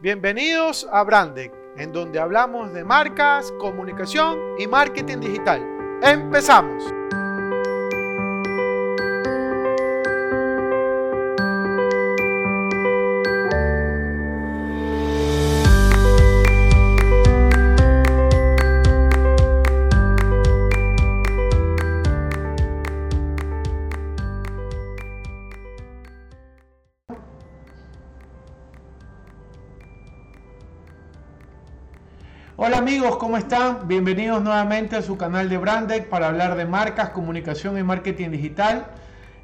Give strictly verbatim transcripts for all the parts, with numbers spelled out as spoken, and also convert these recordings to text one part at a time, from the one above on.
Bienvenidos a Brandex, en donde hablamos de marcas, comunicación y marketing digital. ¡Empezamos! Hola amigos, ¿cómo están? Bienvenidos nuevamente a su canal de Brandex para hablar de marcas, comunicación y marketing digital.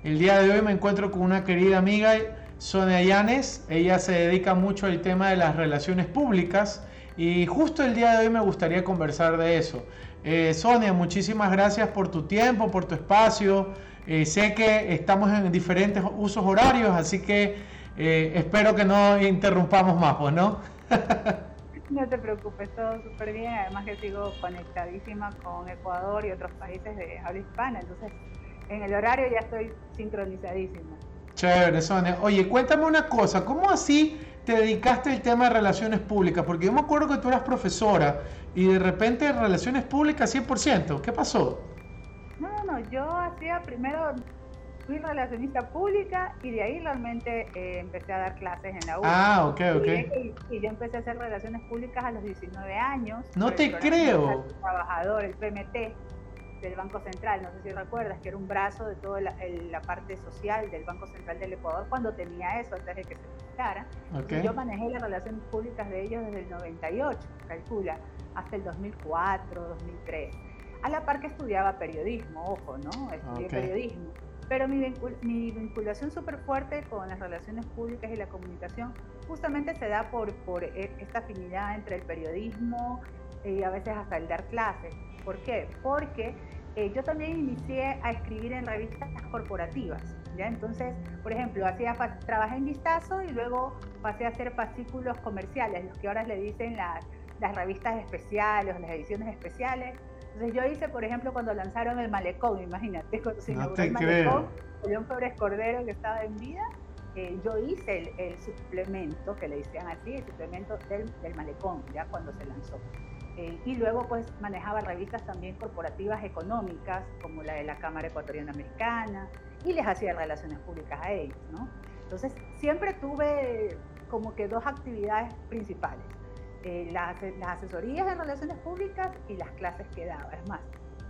El día de hoy me encuentro con una querida amiga, Sonia Yanes. Ella se dedica mucho al tema de las relaciones públicas y justo el día de hoy me gustaría conversar de eso. Eh, Sonia, muchísimas gracias por tu tiempo, por tu espacio. Eh, sé que estamos en diferentes usos horarios, así que eh, espero que no interrumpamos más, pues, ¿no? No te preocupes, todo súper bien, además que sigo conectadísima con Ecuador y otros países de habla hispana, entonces en el horario ya estoy sincronizadísima. Chévere, Sonia. Oye, cuéntame una cosa, ¿cómo así te dedicaste al tema de relaciones públicas? Porque yo me acuerdo que tú eras profesora y de repente relaciones públicas cien por ciento, ¿qué pasó? No, no, no, yo hacía primero... Fui relacionista pública y de ahí realmente eh, empecé a dar clases en la U. Ah, ok, ok. Y, y yo empecé a hacer relaciones públicas a los diecinueve años. No te creo. Trabajador, el P M T del Banco Central, no sé si recuerdas, que era un brazo de toda la, el, la parte social del Banco Central del Ecuador cuando tenía eso, antes de que se quitara. Okay. Yo manejé las relaciones públicas de ellos desde el noventa y ocho, calcula, hasta el dos mil cuatro, dos mil tres. A la par que estudiaba periodismo, ojo, ¿no? Estudié okay. periodismo. Pero mi, vincul mi vinculación súper fuerte con las relaciones públicas y la comunicación justamente se da por, por esta afinidad entre el periodismo y eh, a veces hasta el dar clases. ¿Por qué? Porque eh, yo también inicié a escribir en revistas corporativas, ¿ya? Entonces, por ejemplo, hacía trabajé en Vistazo y luego pasé a hacer fascículos comerciales, los que ahora le dicen las, las revistas especiales o las ediciones especiales. Entonces yo hice, por ejemplo, cuando lanzaron el Malecón, imagínate, cuando se inauguró el Malecón, León Pérez Cordero, que estaba en vida, eh, yo hice el, el suplemento, que le decían así, el suplemento del, del Malecón, ya cuando se lanzó. Eh, y luego pues manejaba revistas también corporativas económicas, como la de la Cámara Ecuatoriana Americana, y les hacía relaciones públicas a ellos, ¿no? Entonces siempre tuve como que dos actividades principales. Eh, las, las asesorías en relaciones públicas y las clases que daba. Es más,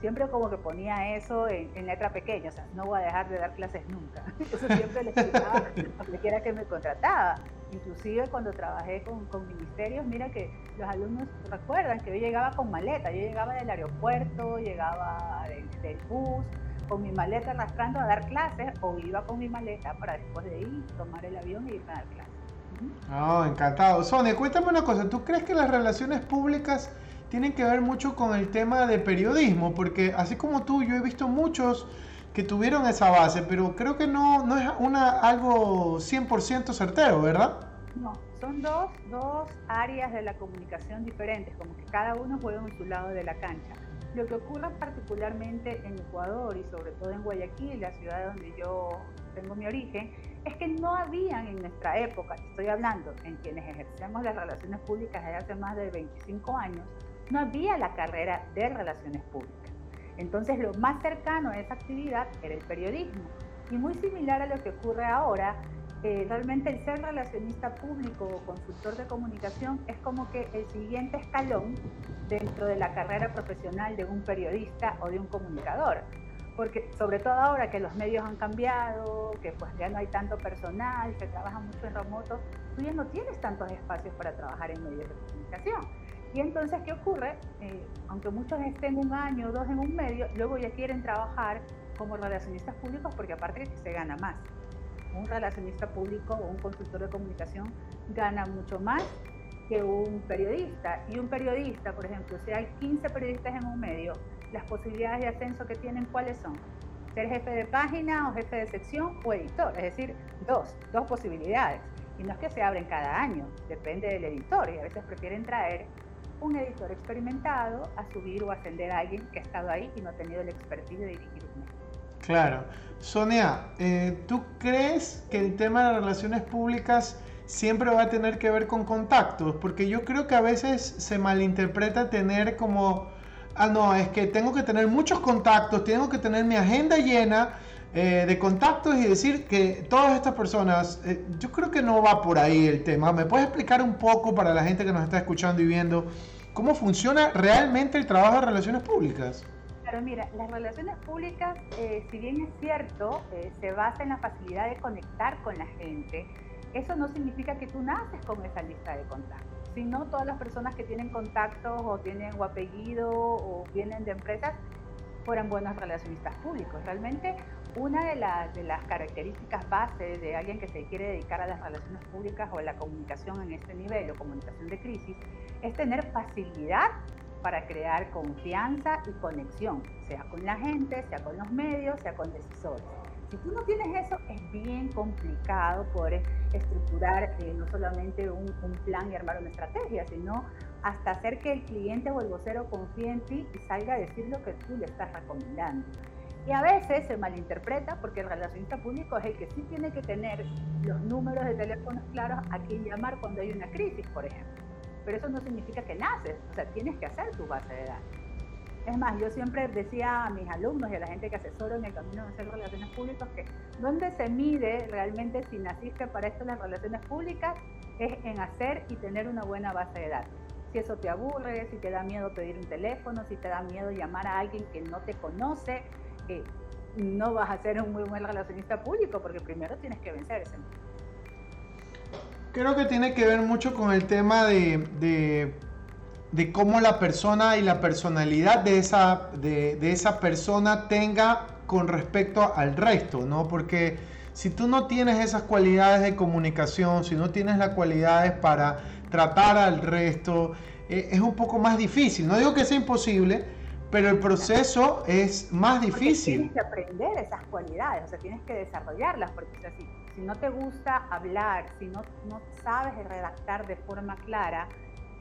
siempre como que ponía eso en, en letra pequeña, o sea, no voy a dejar de dar clases nunca. Eso siempre le explicaba a cualquiera que me contrataba. Inclusive cuando trabajé con, con ministerios, mira que los alumnos recuerdan que yo llegaba con maleta, yo llegaba del aeropuerto, llegaba del, del bus, con mi maleta arrastrando a dar clases, o iba con mi maleta para después de ir, tomar el avión y irme a dar clases. Oh, encantado. Sonia, cuéntame una cosa, ¿tú crees que las relaciones públicas tienen que ver mucho con el tema de periodismo? Porque así como tú, yo he visto muchos que tuvieron esa base, pero creo que no, no es una, algo cien por ciento certero, ¿verdad? No, son dos, dos áreas de la comunicación diferentes, como que cada uno juega en su lado de la cancha. Lo que ocurre particularmente en Ecuador y sobre todo en Guayaquil, la ciudad donde yo tengo mi origen, es que no habían en nuestra época, estoy hablando en quienes ejercemos las relaciones públicas desde hace más de veinticinco años, no había la carrera de relaciones públicas. Entonces lo más cercano a esa actividad era el periodismo. Y muy similar a lo que ocurre ahora, eh, realmente el ser relacionista público o consultor de comunicación es como que el siguiente escalón dentro de la carrera profesional de un periodista o de un comunicador. Porque sobre todo ahora que los medios han cambiado, que pues ya no hay tanto personal, se trabaja mucho en remoto, tú ya no tienes tantos espacios para trabajar en medios de comunicación. Y entonces, ¿qué ocurre? Eh, aunque muchos estén un año o dos en un medio, luego ya quieren trabajar como relacionistas públicos porque aparte se gana más. Un relacionista público o un consultor de comunicación gana mucho más que un periodista. Y un periodista, por ejemplo, si hay quince periodistas en un medio, las posibilidades de ascenso que tienen, ¿cuáles son? Ser jefe de página o jefe de sección o editor, es decir, dos, dos posibilidades. Y no es que se abren cada año, depende del editor y a veces prefieren traer un editor experimentado a subir o ascender a alguien que ha estado ahí y no ha tenido el expertise de dirigir un medio. Claro. Sonia, eh, ¿tú crees que el tema de las relaciones públicas siempre va a tener que ver con contactos, porque yo creo que a veces se malinterpreta tener como, ah, no, es que tengo que tener muchos contactos, tengo que tener mi agenda llena eh, de contactos y decir que todas estas personas, eh, yo creo que no va por ahí el tema. ¿Me puedes explicar un poco para la gente que nos está escuchando y viendo cómo funciona realmente el trabajo de relaciones públicas? Claro, mira, las relaciones públicas, eh, si bien es cierto, eh, se basa en la facilidad de conectar con la gente. Eso no significa que tú naces con esa lista de contactos, sino todas las personas que tienen contactos o tienen o apellido o vienen de empresas fueran buenos relacionistas públicos. Realmente una de, la, de las características base de alguien que se quiere dedicar a las relaciones públicas o a la comunicación en este nivel o comunicación de crisis es tener facilidad para crear confianza y conexión, sea con la gente, sea con los medios, sea con decisores. Si tú no tienes eso, es bien complicado poder estructurar eh, no solamente un, un plan y armar una estrategia, sino hasta hacer que el cliente o el vocero confíe en ti y salga a decir lo que tú le estás recomendando. Y a veces se malinterpreta porque el relacionista público es el que sí tiene que tener los números de teléfonos claros a quien llamar cuando hay una crisis, por ejemplo. Pero eso no significa que naces, o sea, tienes que hacer tu base de datos. Es más, yo siempre decía a mis alumnos y a la gente que asesoro en el camino de hacer relaciones públicas que donde se mide realmente si naciste para esto en las relaciones públicas es en hacer y tener una buena base de datos. Si eso te aburre, si te da miedo pedir un teléfono, si te da miedo llamar a alguien que no te conoce, eh, no vas a ser un muy buen relacionista público porque primero tienes que vencer ese miedo. Creo que tiene que ver mucho con el tema de... de... de cómo la persona y la personalidad de esa, de, de esa persona tenga con respecto al resto, ¿no? Porque si tú no tienes esas cualidades de comunicación, si no tienes las cualidades para tratar al resto, eh, es un poco más difícil. No digo que sea imposible, pero el proceso es más difícil. Porque tienes que aprender esas cualidades, o sea, tienes que desarrollarlas, porque o sea, si, si no te gusta hablar, si no, no sabes redactar de forma clara,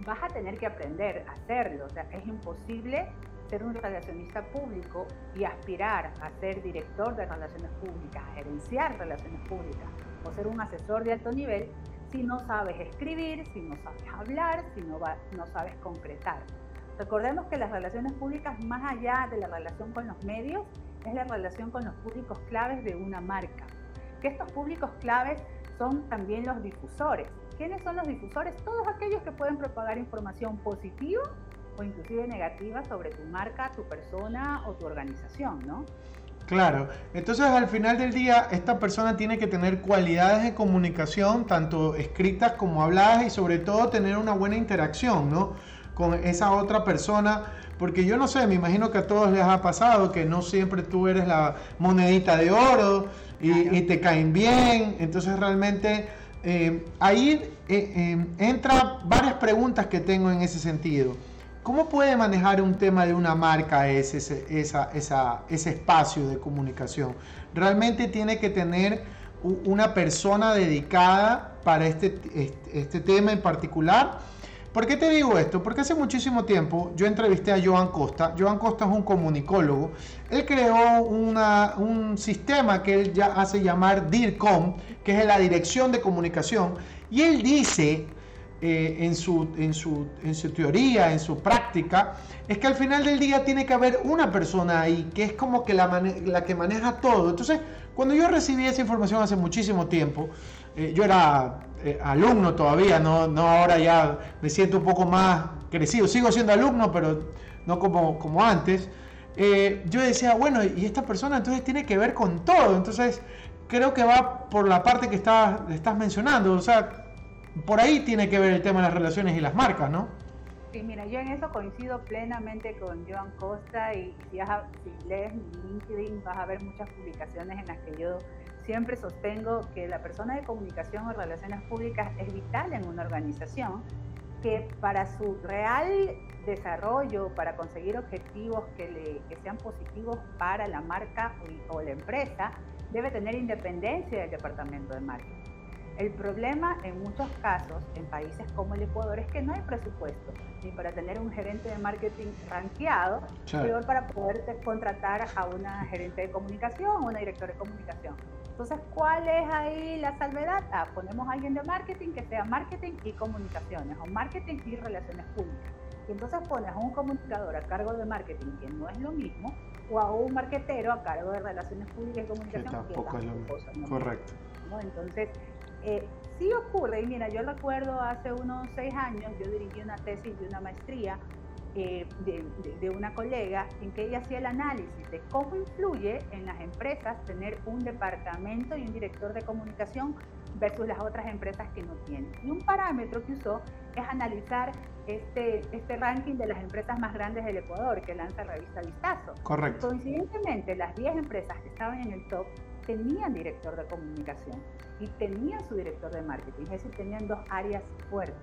vas a tener que aprender a hacerlo. O sea, es imposible ser un relacionista público y aspirar a ser director de relaciones públicas, a gerenciar relaciones públicas o ser un asesor de alto nivel si no sabes escribir, si no sabes hablar, si no, va, no sabes concretar. Recordemos que las relaciones públicas, más allá de la relación con los medios, es la relación con los públicos claves de una marca. Que estos públicos claves son también los difusores. ¿Quiénes son los difusores? Todos aquellos que pueden propagar información positiva o inclusive negativa sobre tu marca, tu persona o tu organización, ¿no? Claro. Entonces, al final del día, esta persona tiene que tener cualidades de comunicación, tanto escritas como habladas, y sobre todo tener una buena interacción, ¿no?, con esa otra persona, porque yo no sé, me imagino que a todos les ha pasado que no siempre tú eres la monedita de oro y, claro, y te caen bien. Entonces, realmente... Eh, ahí eh, eh, entra varias preguntas que tengo en ese sentido. ¿Cómo puede manejar un tema de una marca ese, ese, esa, esa, ese espacio de comunicación? ¿Realmente tiene que tener una persona dedicada para este, este, este tema en particular? ¿Por qué te digo esto? Porque hace muchísimo tiempo yo entrevisté a Joan Costa. Joan Costa es un comunicólogo. Él creó una, un sistema que él ya hace llamar DIRCOM, que es la Dirección de Comunicación, y él dice eh, en, su, en, su, en su teoría, en su práctica, es que al final del día tiene que haber una persona ahí, que es como que la, mane- la que maneja todo. Entonces, cuando yo recibí esa información hace muchísimo tiempo, eh, yo era eh, alumno todavía, no, no ahora ya me siento un poco más crecido, sigo siendo alumno, pero no como, como antes, eh, yo decía, bueno, y esta persona entonces tiene que ver con todo, entonces... Creo que va por la parte que estás, estás mencionando, o sea, por ahí tiene que ver el tema de las relaciones y las marcas, ¿no? Sí, mira, yo en eso coincido plenamente con Joan Costa y si, has, si lees mi LinkedIn vas a ver muchas publicaciones en las que yo siempre sostengo que la persona de comunicación o relaciones públicas es vital en una organización, que para su real desarrollo, para conseguir objetivos que, le, que sean positivos para la marca o la empresa, debe tener independencia del departamento de marketing. El problema en muchos casos, en países como el Ecuador, es que no hay presupuesto ni para tener un gerente de marketing rankeado, sure, peor para poder contratar a una gerente de comunicación o una directora de comunicación. Entonces, ¿cuál es ahí la salvedad? Ah, ponemos a alguien de marketing que sea marketing y comunicaciones, o marketing y relaciones públicas. Y entonces pones a un comunicador a cargo de marketing, que no es lo mismo, o a un marketero a cargo de relaciones públicas y comunicación, que tampoco que es lo mismo. No Correcto. Mismo, ¿no? Entonces, eh, sí ocurre, y mira, yo recuerdo hace unos seis años, yo dirigí una tesis de una maestría eh, de, de, de una colega en que ella hacía el análisis de cómo influye en las empresas tener un departamento y un director de comunicación versus las otras empresas que no tienen. Y un parámetro que usó es analizar este, este ranking de las empresas más grandes del Ecuador que lanza la revista Vistazo. Correcto. Coincidentemente, las diez empresas que estaban en el top tenían director de comunicación y tenían su director de marketing, es decir, tenían dos áreas fuertes.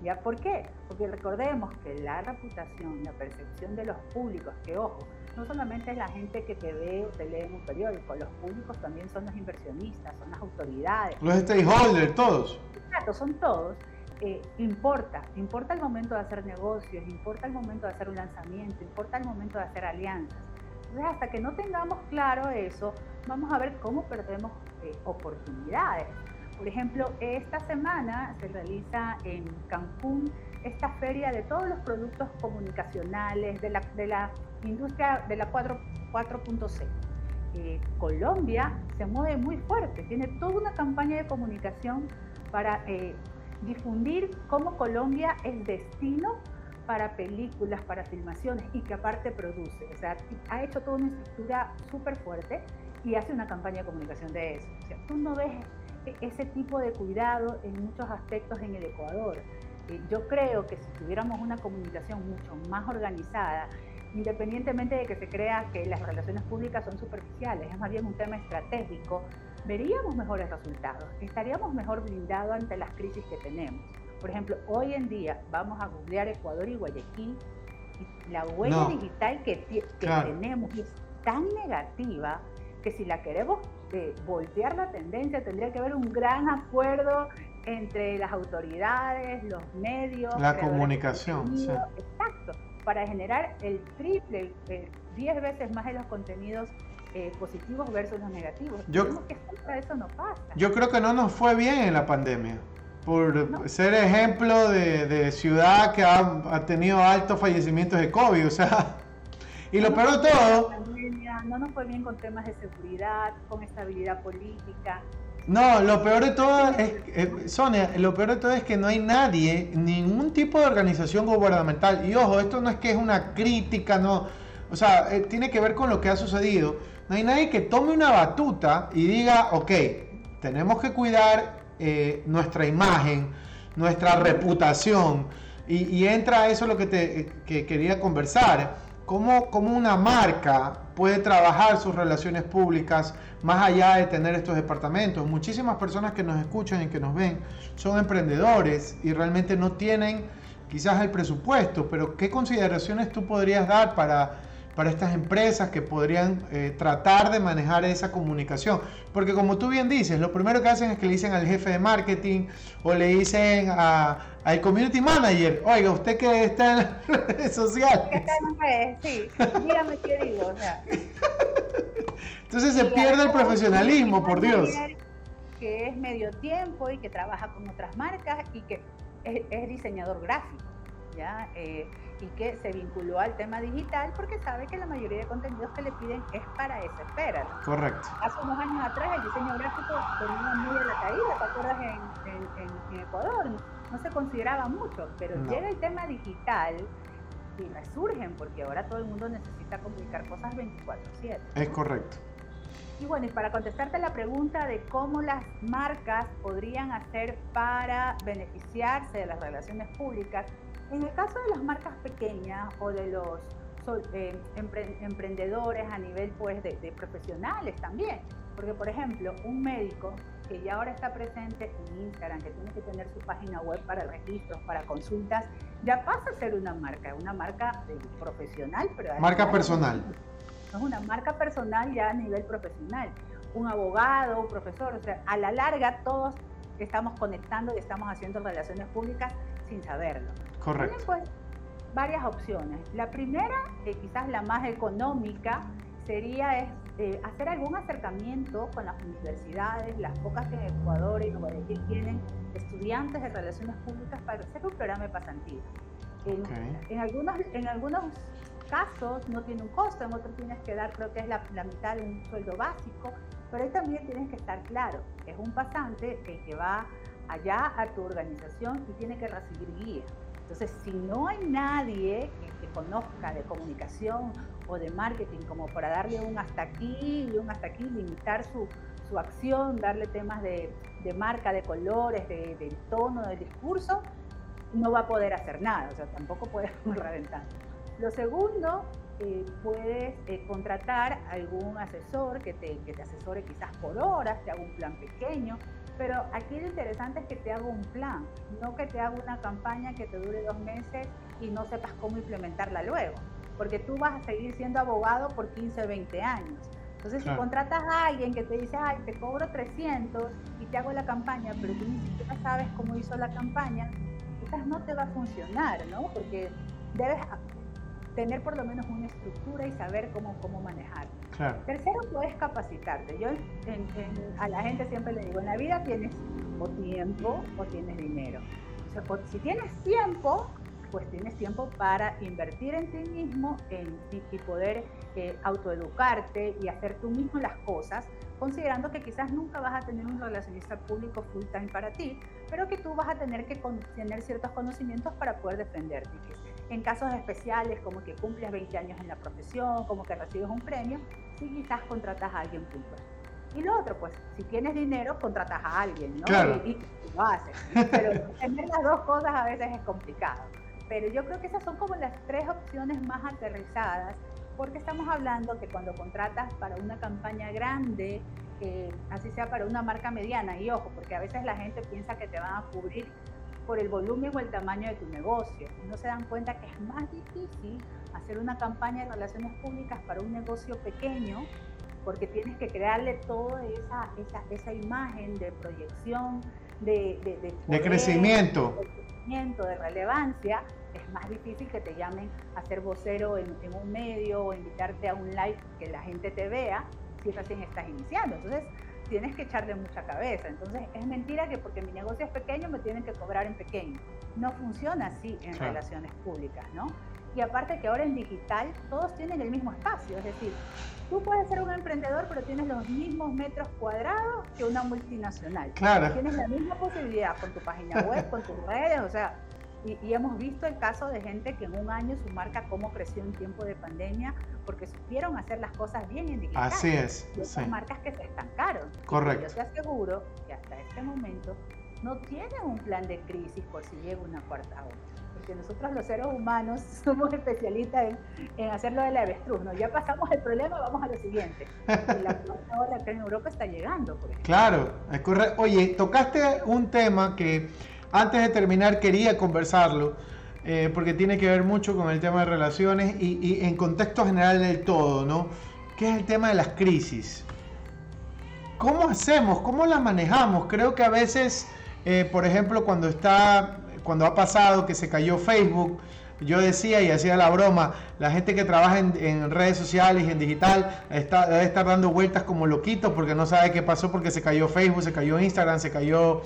¿Ya por qué? Porque recordemos que la reputación, la percepción de los públicos, que ojo, no solamente es la gente que te ve o te lee en un periódico, los públicos también son los inversionistas, son las autoridades. Los stakeholders, todos. Exacto, son todos. Eh, importa, importa el momento de hacer negocios, importa el momento de hacer un lanzamiento, importa el momento de hacer alianzas. Entonces, hasta que no tengamos claro eso, vamos a ver cómo perdemos eh, oportunidades. Por ejemplo, esta semana se realiza en Cancún esta feria de todos los productos comunicacionales de la, de la industria de la cuatro punto cero. Eh, Colombia se mueve muy fuerte, tiene toda una campaña de comunicación para eh, difundir cómo Colombia es destino para películas, para filmaciones y que aparte produce. O sea, ha hecho toda una estructura súper fuerte y hace una campaña de comunicación de eso. O sea, tú no ves ese tipo de cuidado en muchos aspectos en el Ecuador. Eh, yo creo que si tuviéramos una comunicación mucho más organizada, independientemente de que se crea que las relaciones públicas son superficiales, es más bien un tema estratégico, veríamos mejores resultados, estaríamos mejor blindados ante las crisis que tenemos. Por ejemplo, hoy en día vamos a googlear Ecuador y Guayaquil y la huella no. digital que, que claro. tenemos es tan negativa que si la queremos eh, voltear la tendencia tendría que haber un gran acuerdo entre las autoridades, los medios, la comunicación, contenido, sí. exacto, para generar el triple, eh, diez veces más de los contenidos eh, positivos versus los negativos. Yo, que eso no pasa. Yo creo que no nos fue bien en la pandemia, por no. ser ejemplo de, de ciudad que ha, ha tenido altos fallecimientos de COVID, o sea, y no lo peor de todo... No nos fue bien con temas de seguridad, con estabilidad política. No, lo peor de todo es, eh, Sonia, lo peor de todo es que no hay nadie, ningún tipo de organización gubernamental. Y ojo, esto no es que es una crítica, no. O sea, eh, tiene que ver con lo que ha sucedido. No hay nadie que tome una batuta y diga, ok, tenemos que cuidar eh, nuestra imagen, nuestra reputación. Y, y entra a eso lo que te eh, que quería conversar. ¿Cómo, ¿Cómo una marca puede trabajar sus relaciones públicas más allá de tener estos departamentos? Muchísimas personas que nos escuchan y que nos ven son emprendedores y realmente no tienen quizás el presupuesto, pero ¿qué consideraciones tú podrías dar para, para estas empresas que podrían eh, tratar de manejar esa comunicación? Porque como tú bien dices, lo primero que hacen es que le dicen al jefe de marketing o le dicen a... al community manager, oiga, usted que está en las redes sociales. Que está en las redes, sí, dígame qué digo. O sea. Entonces se pierde el profesionalismo, por Dios. Que es medio tiempo y que trabaja con otras marcas y que es, es diseñador gráfico, ¿ya? Eh, y que se vinculó al tema digital porque sabe que la mayoría de contenidos que le piden es para esa esfera, ¿no? Correcto. Hace unos años atrás el diseño gráfico venía muy a la caída, ¿te acuerdas? En, en, en Ecuador, ¿no? No se consideraba mucho, pero no. llega el tema digital y resurgen porque ahora todo el mundo necesita comunicar cosas veinticuatro siete. Es correcto. Y bueno, y para contestarte la pregunta de cómo las marcas podrían hacer para beneficiarse de las relaciones públicas, en el caso de las marcas pequeñas o de los eh, emprendedores a nivel pues de, de profesionales también, porque por ejemplo, un médico que ya ahora está presente en Instagram, que tiene que tener su página web para registros, para consultas, ya pasa a ser una marca, una marca eh, profesional. Pero marca personal. Es una marca personal ya a nivel profesional. Un abogado, un profesor, o sea, a la larga todos estamos conectando y estamos haciendo relaciones públicas sin saberlo. Correcto. Tienen pues varias opciones. La primera, eh, quizás la más económica, sería es eh, hacer algún acercamiento con las universidades, las pocas que en Ecuador y en Guayaquil tienen estudiantes de relaciones públicas, para hacer un programa de pasantía. En, okay. en, algunos, en algunos casos no tiene un costo, en otros tienes que dar, creo que es la, la mitad de un sueldo básico, pero ahí también tienes que estar claro, es un pasante el que va allá a tu organización y tiene que recibir guía. Entonces, si no hay nadie que, que conozca de comunicación o de marketing como para darle un hasta aquí y un hasta aquí, limitar su, su acción, darle temas de, de marca, de colores, de, del tono, del discurso, no va a poder hacer nada, o sea, tampoco puedes reventar. Lo segundo, eh, puedes eh, contratar algún asesor que te, que te asesore quizás por horas, te haga un plan pequeño. Pero aquí lo interesante es que te haga un plan, no que te haga una campaña que te dure dos meses y no sepas cómo implementarla luego, porque tú vas a seguir siendo abogado por quince, veinte años. Entonces, claro, si contratas a alguien que te dice, ay, te cobro trescientos y te hago la campaña, pero tú ni siquiera sabes cómo hizo la campaña, quizás no te va a funcionar, ¿no? Porque debes tener por lo menos una estructura y saber cómo, cómo manejar. Claro. Tercero, puedes capacitarte. Yo en, en, a la gente siempre le digo, en la vida tienes o tiempo o tienes dinero. O sea, por, si tienes tiempo, pues tienes tiempo para invertir en ti mismo en, y, y poder eh, autoeducarte y hacer tú mismo las cosas, considerando que quizás nunca vas a tener un relacionista público full time para ti, pero que tú vas a tener que con, tener ciertos conocimientos para poder defenderte. En casos especiales, como que cumples veinte años en la profesión, como que recibes un premio, si quizás contratas a alguien puntual. Y lo otro, pues, si tienes dinero, contratas a alguien, ¿no? Claro. Y, y lo haces. Pero tener las dos cosas a veces es complicado. Pero yo creo que esas son como las tres opciones más aterrizadas, porque estamos hablando que cuando contratas para una campaña grande, eh, así sea para una marca mediana, y ojo, porque a veces la gente piensa que te van a cubrir por el volumen o el tamaño de tu negocio. No se dan cuenta que es más difícil hacer una campaña de relaciones públicas para un negocio pequeño, porque tienes que crearle toda esa, esa, esa imagen de proyección, de, de, de, poder, de crecimiento, de crecimiento, de relevancia. Es más difícil que te llamen a ser vocero en, en un medio o invitarte a un live que la gente te vea si recién estás iniciando. Entonces, tienes que echarle mucha cabeza. Entonces, es mentira que porque mi negocio es pequeño me tienen que cobrar en pequeño. No funciona así en claro. relaciones públicas, ¿no? Y aparte que ahora en digital todos tienen el mismo espacio. Es decir, tú puedes ser un emprendedor, pero tienes los mismos metros cuadrados que una multinacional. Claro. Tienes la misma posibilidad con tu página web, con tus redes, o sea... Y, y hemos visto el caso de gente que en un año su marca cómo creció en tiempo de pandemia porque supieron hacer las cosas bien en digital. Así es. Y esas sí. marcas que se estancaron. Correcto. Yo te aseguro que hasta este momento no tienen un plan de crisis por si llega una cuarta ola. Porque nosotros los seres humanos somos especialistas en, en hacer lo del avestruz, ¿no? Ya pasamos el problema, vamos a lo siguiente. Y la cuarta ola que en Europa está llegando. Por ejemplo. Claro, es correcto. Oye, tocaste un tema que... Antes de terminar quería conversarlo eh, porque tiene que ver mucho con el tema de relaciones y, y en contexto general del todo, ¿no? Que es el tema de las crisis. ¿Cómo hacemos? ¿Cómo las manejamos? Creo que a veces, eh, por ejemplo, cuando, está, cuando ha pasado que se cayó Facebook, yo decía y hacía la broma, la gente que trabaja en, en redes sociales y en digital está, debe estar dando vueltas como loquito porque no sabe qué pasó porque se cayó Facebook, se cayó Instagram, se cayó...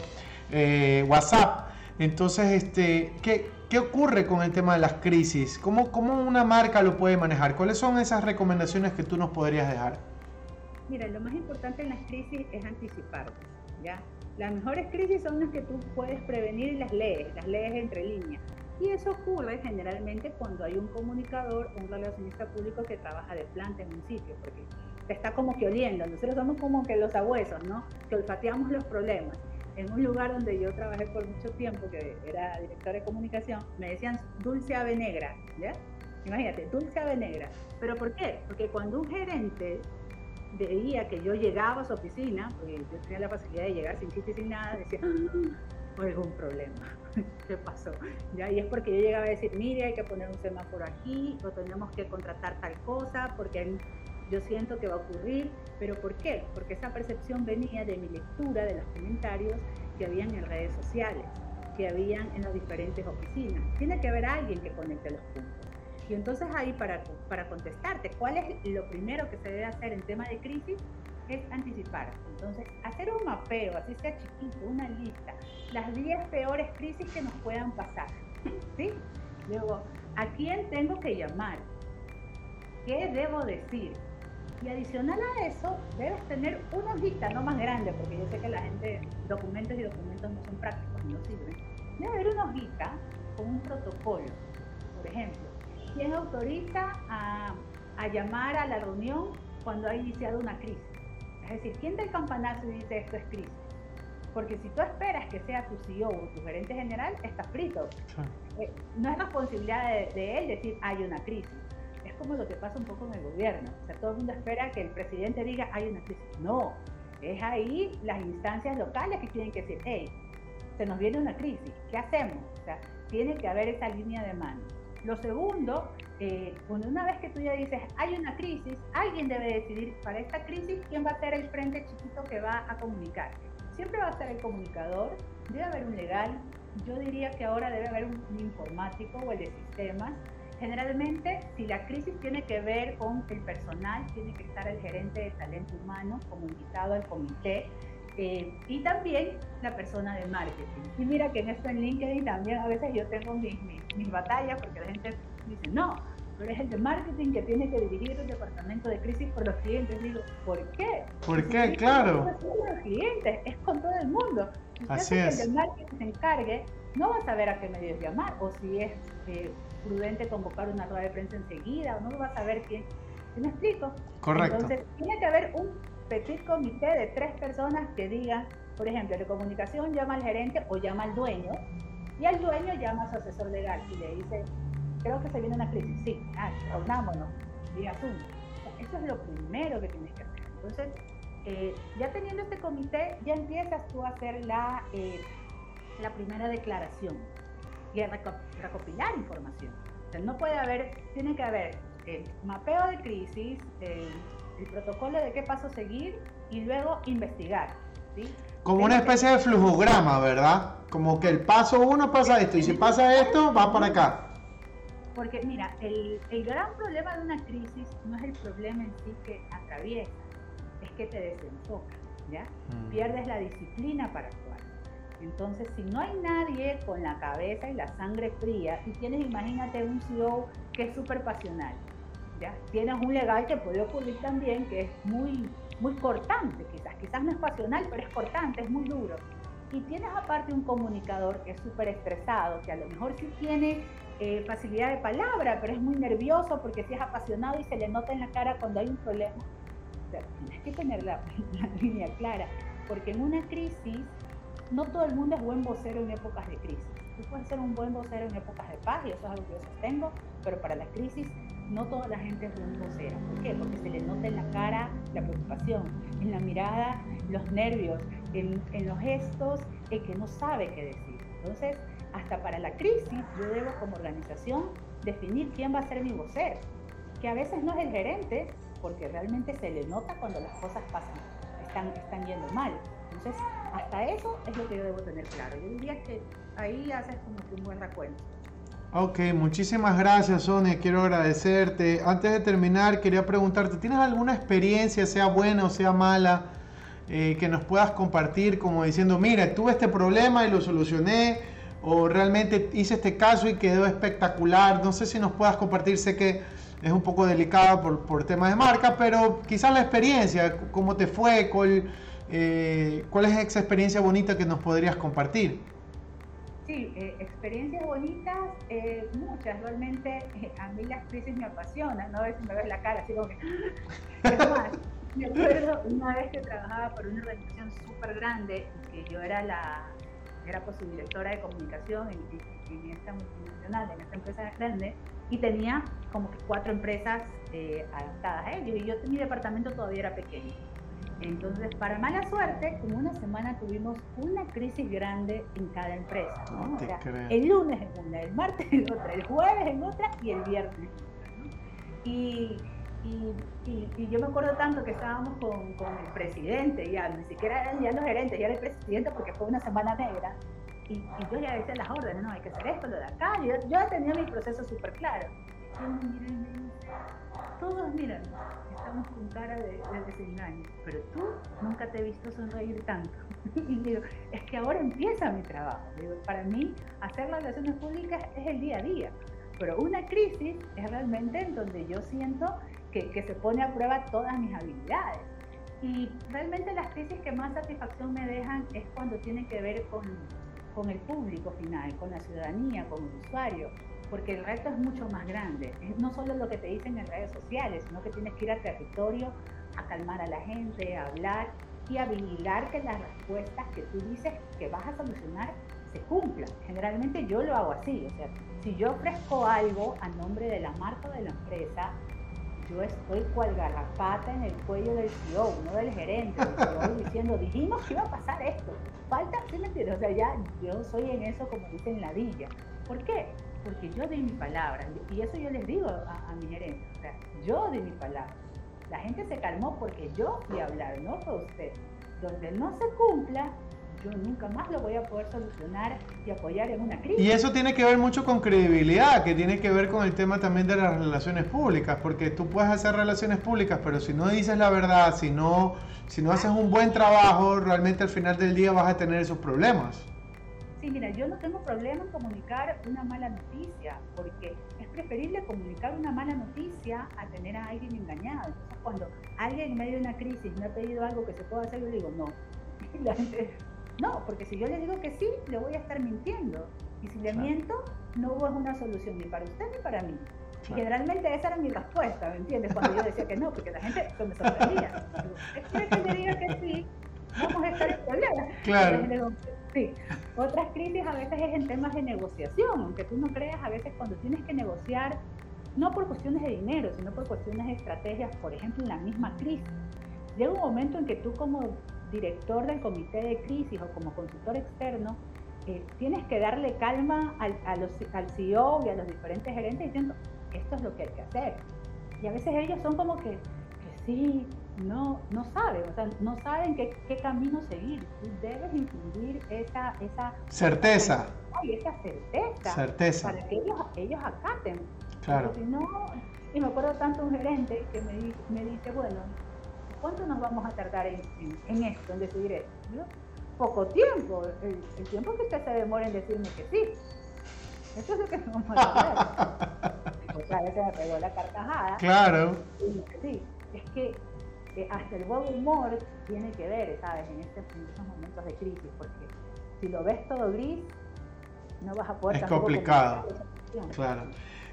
Eh, WhatsApp. Entonces, este, ¿qué, ¿qué ocurre con el tema de las crisis? ¿Cómo, ¿Cómo una marca lo puede manejar? ¿Cuáles son esas recomendaciones que tú nos podrías dejar? Mira, lo más importante en las crisis es anticiparte, ¿ya? Las mejores crisis son las que tú puedes prevenir y las lees, las lees entre líneas. Y eso ocurre generalmente cuando hay un comunicador, un relacionista público que trabaja de planta en un sitio, porque te está como que oliendo. Nosotros somos como que los sabuesos, ¿no? Que olfateamos los problemas. En un lugar donde yo trabajé por mucho tiempo, que era directora de comunicación, me decían dulce ave negra, ¿ya? Imagínate, dulce ave negra. ¿Pero por qué? Porque cuando un gerente veía que yo llegaba a su oficina, porque yo tenía la facilidad de llegar sin chiste y sin nada, decía, ¡ah! Algún problema, ¿qué pasó? ¿Ya? Y es porque yo llegaba a decir, mire, hay que poner un semáforo aquí, o tenemos que contratar tal cosa, porque hay... yo siento que va a ocurrir, pero ¿por qué? Porque esa percepción venía de mi lectura de los comentarios que habían en redes sociales, que habían en las diferentes oficinas. Tiene que haber alguien que conecte los puntos. Y entonces ahí para, para contestarte cuál es lo primero que se debe hacer en tema de crisis es anticipar. Entonces, hacer un mapeo, así sea chiquito, una lista, las diez peores crisis que nos puedan pasar, ¿sí? Luego, ¿a quién tengo que llamar? ¿Qué debo decir? Y adicional a eso, debes tener una hojita, no más grande, porque yo sé que la gente, documentos y documentos no son prácticos, no sirven. Debe haber una hojita con un protocolo, por ejemplo. ¿Quién autoriza a, a llamar a la reunión cuando ha iniciado una crisis? Es decir, ¿quién da el campanazo y dice esto es crisis? Porque si tú esperas que sea tu C E O o tu gerente general, estás frito. Eh, no es responsabilidad de, de él decir hay una crisis. Es como lo que pasa un poco en el gobierno. O sea, todo el mundo espera que el presidente diga hay una crisis. No, es ahí las instancias locales que tienen que decir, hey, se nos viene una crisis, ¿qué hacemos? O sea, tiene que haber esa línea de mano. Lo segundo, eh, cuando una vez que tú ya dices, hay una crisis, alguien debe decidir para esta crisis quién va a ser el frente chiquito que va a comunicar. Siempre va a ser el comunicador, debe haber un legal, yo diría que ahora debe haber un, un informático o el de sistemas. Generalmente, si la crisis tiene que ver con el personal, tiene que estar el gerente de talento humano como invitado al comité. Eh, y también la persona de marketing. Y mira que en esto en LinkedIn también a veces yo tengo mis, mis, mis batallas porque la gente dice, no, pero es el de marketing que tiene que dirigir el departamento de crisis por los clientes. Y digo, ¿por qué? ¿Por qué? Si claro. No es con los clientes, es con todo el mundo. Si Así es. Que el de marketing se encargue, no va a saber a qué medios llamar o si es eh, prudente convocar una rueda de prensa enseguida o no va a saber quién. ¿Me explico? Correcto. Entonces, tiene que haber un petit comité de tres personas que digan, por ejemplo, de comunicación llama al gerente o llama al dueño y al dueño llama a su asesor legal y le dice, creo que se viene una crisis, sí, ah, reunámonos, y asume. O sea, eso es lo primero que tienes que hacer. Entonces, eh, ya teniendo este comité, ya empiezas tú a hacer la, eh, la primera declaración y a recopilar información. O sea, no puede haber, tiene que haber eh, mapeo de crisis, eh, el protocolo de qué paso seguir y luego investigar, ¿sí? Como una especie de flujograma, ¿verdad? Como que el paso uno pasa esto y si pasa esto, va para acá. Porque mira, el, el gran problema de una crisis no es el problema en sí que atraviesa, es que te desenfoca, ¿ya? Mm. Pierdes la disciplina para actuar. Entonces, si no hay nadie con la cabeza y la sangre fría, y tienes, imagínate, un C E O que es súper pasional, ¿ya? Tienes un legal que puede ocurrir también, que es muy, muy cortante, quizás, quizás no es pasional, pero es cortante, es muy duro. Y tienes aparte un comunicador que es súper estresado, que a lo mejor sí tiene eh, facilidad de palabra, pero es muy nervioso porque sí es apasionado y se le nota en la cara cuando hay un problema. O sea, tienes que tener la, la línea clara, porque en una crisis no todo el mundo es buen vocero en épocas de crisis. Tú puedes ser un buen vocero en épocas de paz, y eso es algo que yo sostengo, pero para la crisis no toda la gente es un vocero. ¿Por qué? Porque se le nota en la cara la preocupación, en la mirada, los nervios, en, en los gestos, el que no sabe qué decir. Entonces, hasta para la crisis, yo debo como organización definir quién va a ser mi vocero, que a veces no es el gerente, porque realmente se le nota cuando las cosas pasan, están, están yendo mal. Entonces, hasta eso es lo que yo debo tener claro. Yo diría que ahí haces como que un buen recuento. Ok, muchísimas gracias, Sonia, quiero agradecerte. Antes de terminar, quería preguntarte, ¿tienes alguna experiencia, sea buena o sea mala, eh, que nos puedas compartir como diciendo, mira, tuve este problema y lo solucioné, o realmente hice este caso y quedó espectacular? No sé si nos puedas compartir, sé que es un poco delicado por, por temas de marca, pero quizás la experiencia, cómo te fue, cuál, eh, cuál es esa experiencia bonita que nos podrías compartir. Sí, eh, experiencias bonitas, eh, muchas. Realmente eh, a mí las crisis me apasionan, ¿no? A veces me ves la cara así como que... Es más, me acuerdo una vez que trabajaba por una organización súper grande, que yo era la... era pues subdirectora de comunicación en, en esta multinacional, en esta empresa grande, y tenía como que cuatro empresas eh, adaptadas a ellos, y yo, mi departamento todavía era pequeño. Entonces, para mala suerte, como una semana tuvimos una crisis grande en cada empresa, ¿no? No te o sea, creo. El lunes en una, el martes en otra, el jueves en otra y el viernes en otra, ¿no? Y, y, y, y yo me acuerdo tanto que estábamos con, con el presidente, ya ni siquiera eran ya los gerentes, ya era el presidente porque fue una semana negra. Y, y yo ya hice las órdenes, no, hay que hacer esto, lo de acá. Yo, yo tenía mi proceso súper claro. todos miran, todos miran, estamos con cara de, de desengaño, pero tú nunca te he visto sonreír tanto. Y digo, es que ahora empieza mi trabajo. Digo, para mí, hacer las relaciones públicas es el día a día, pero una crisis es realmente en donde yo siento que, que se pone a prueba todas mis habilidades. Y realmente las crisis que más satisfacción me dejan es cuando tiene que ver con, con el público final, con la ciudadanía, con el usuario, porque el reto es mucho más grande. Es no solo lo que te dicen en redes sociales, sino que tienes que ir al territorio a calmar a la gente, a hablar y a vigilar que las respuestas que tú dices que vas a solucionar se cumplan. Generalmente yo lo hago así, o sea, si yo ofrezco algo a nombre de la marca o de la empresa, yo estoy cual garrapata en el cuello del C E O, no del gerente, del C E O, diciendo, dijimos que iba a pasar esto, falta, ¿sí me entiendes? O sea, ya yo soy en eso, como dicen, la villa. ¿Por qué? Porque yo di mi palabra, y eso yo les digo a, a mi gerente, o sea, yo di mi palabra. La gente se calmó porque yo fui a hablar, no fue usted. Donde no se cumpla, yo nunca más lo voy a poder solucionar y apoyar en una crisis. Y eso tiene que ver mucho con credibilidad, que tiene que ver con el tema también de las relaciones públicas, porque tú puedes hacer relaciones públicas, pero si no dices la verdad, si no, si no haces un buen trabajo, realmente al final del día vas a tener esos problemas. Sí, mira, yo no tengo problema en comunicar una mala noticia, porque es preferible comunicar una mala noticia a tener a alguien engañado. Entonces, cuando alguien en medio de una crisis me ha pedido algo que se pueda hacer, yo le digo no. Y la gente, no, porque si yo le digo que sí, le voy a estar mintiendo. Y si le miento, no hubo una solución ni para usted ni para mí. Y generalmente esa era mi respuesta, ¿me entiendes? Cuando yo decía que no, porque la gente se me sorprendía. Espero que me diga que sí, vamos a estar en problemas. Claro. Sí. Otras crisis a veces es en temas de negociación, aunque tú no creas, a veces cuando tienes que negociar, no por cuestiones de dinero, sino por cuestiones de estrategias, por ejemplo, en la misma crisis, llega un momento en que tú como director del comité de crisis o como consultor externo, eh, tienes que darle calma al, a los, al C E O y a los diferentes gerentes diciendo, esto es lo que hay que hacer. Y a veces ellos son como que, que sí, no, no saben, o sea, no saben qué, qué camino seguir. Tú debes infundir esa, esa certeza. Ay, esa certeza, certeza. Para que ellos, ellos acaten. Claro. Porque si no, y me acuerdo tanto un gerente que me, me dice, bueno, ¿cuánto nos vamos a tardar en, en, en esto, en decidir esto? ¿No? Poco tiempo, el, el tiempo que usted se demora en decirme que sí. Eso es lo que vamos a hacer. Otra vez se me pegó la carcajada. Claro. Sí, es que eh, hasta el buen humor tiene que ver, ¿sabes? En, este, en estos momentos de crisis, porque si lo ves todo gris, no vas a poder... Es complicado. Claro.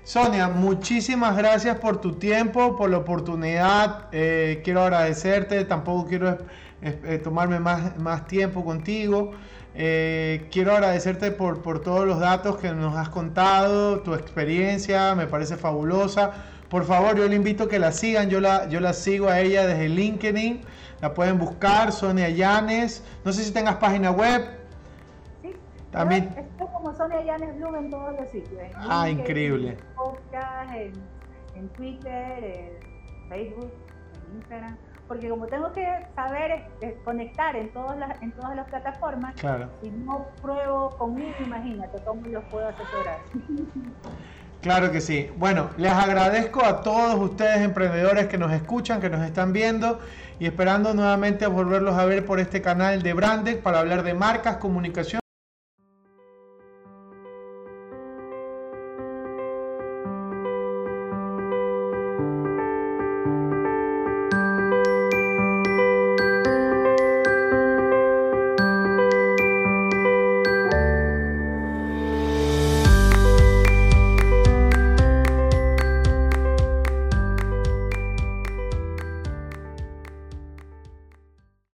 Sonia, muchísimas gracias por tu tiempo, por la oportunidad, eh, quiero agradecerte, tampoco quiero eh, tomarme más, más tiempo contigo, eh, quiero agradecerte por, por todos los datos que nos has contado, tu experiencia me parece fabulosa, por favor yo le invito a que la sigan, yo la, yo la sigo a ella desde LinkedIn, la pueden buscar, Sonia Yanes, no sé si tengas página web. También. Esto es como Sonia Yanes Bloom en todos los sitios. En ah, LinkedIn, increíble. En podcast, en, en Twitter, en Facebook, en Instagram. Porque como tengo que saber es, es conectar en todas las en todas las plataformas, claro. Si no pruebo conmigo, imagínate cómo los puedo asesorar. Claro que sí. Bueno, les agradezco a todos ustedes emprendedores que nos escuchan, que nos están viendo y esperando nuevamente volverlos a ver por este canal de Brandex para hablar de marcas, comunicación.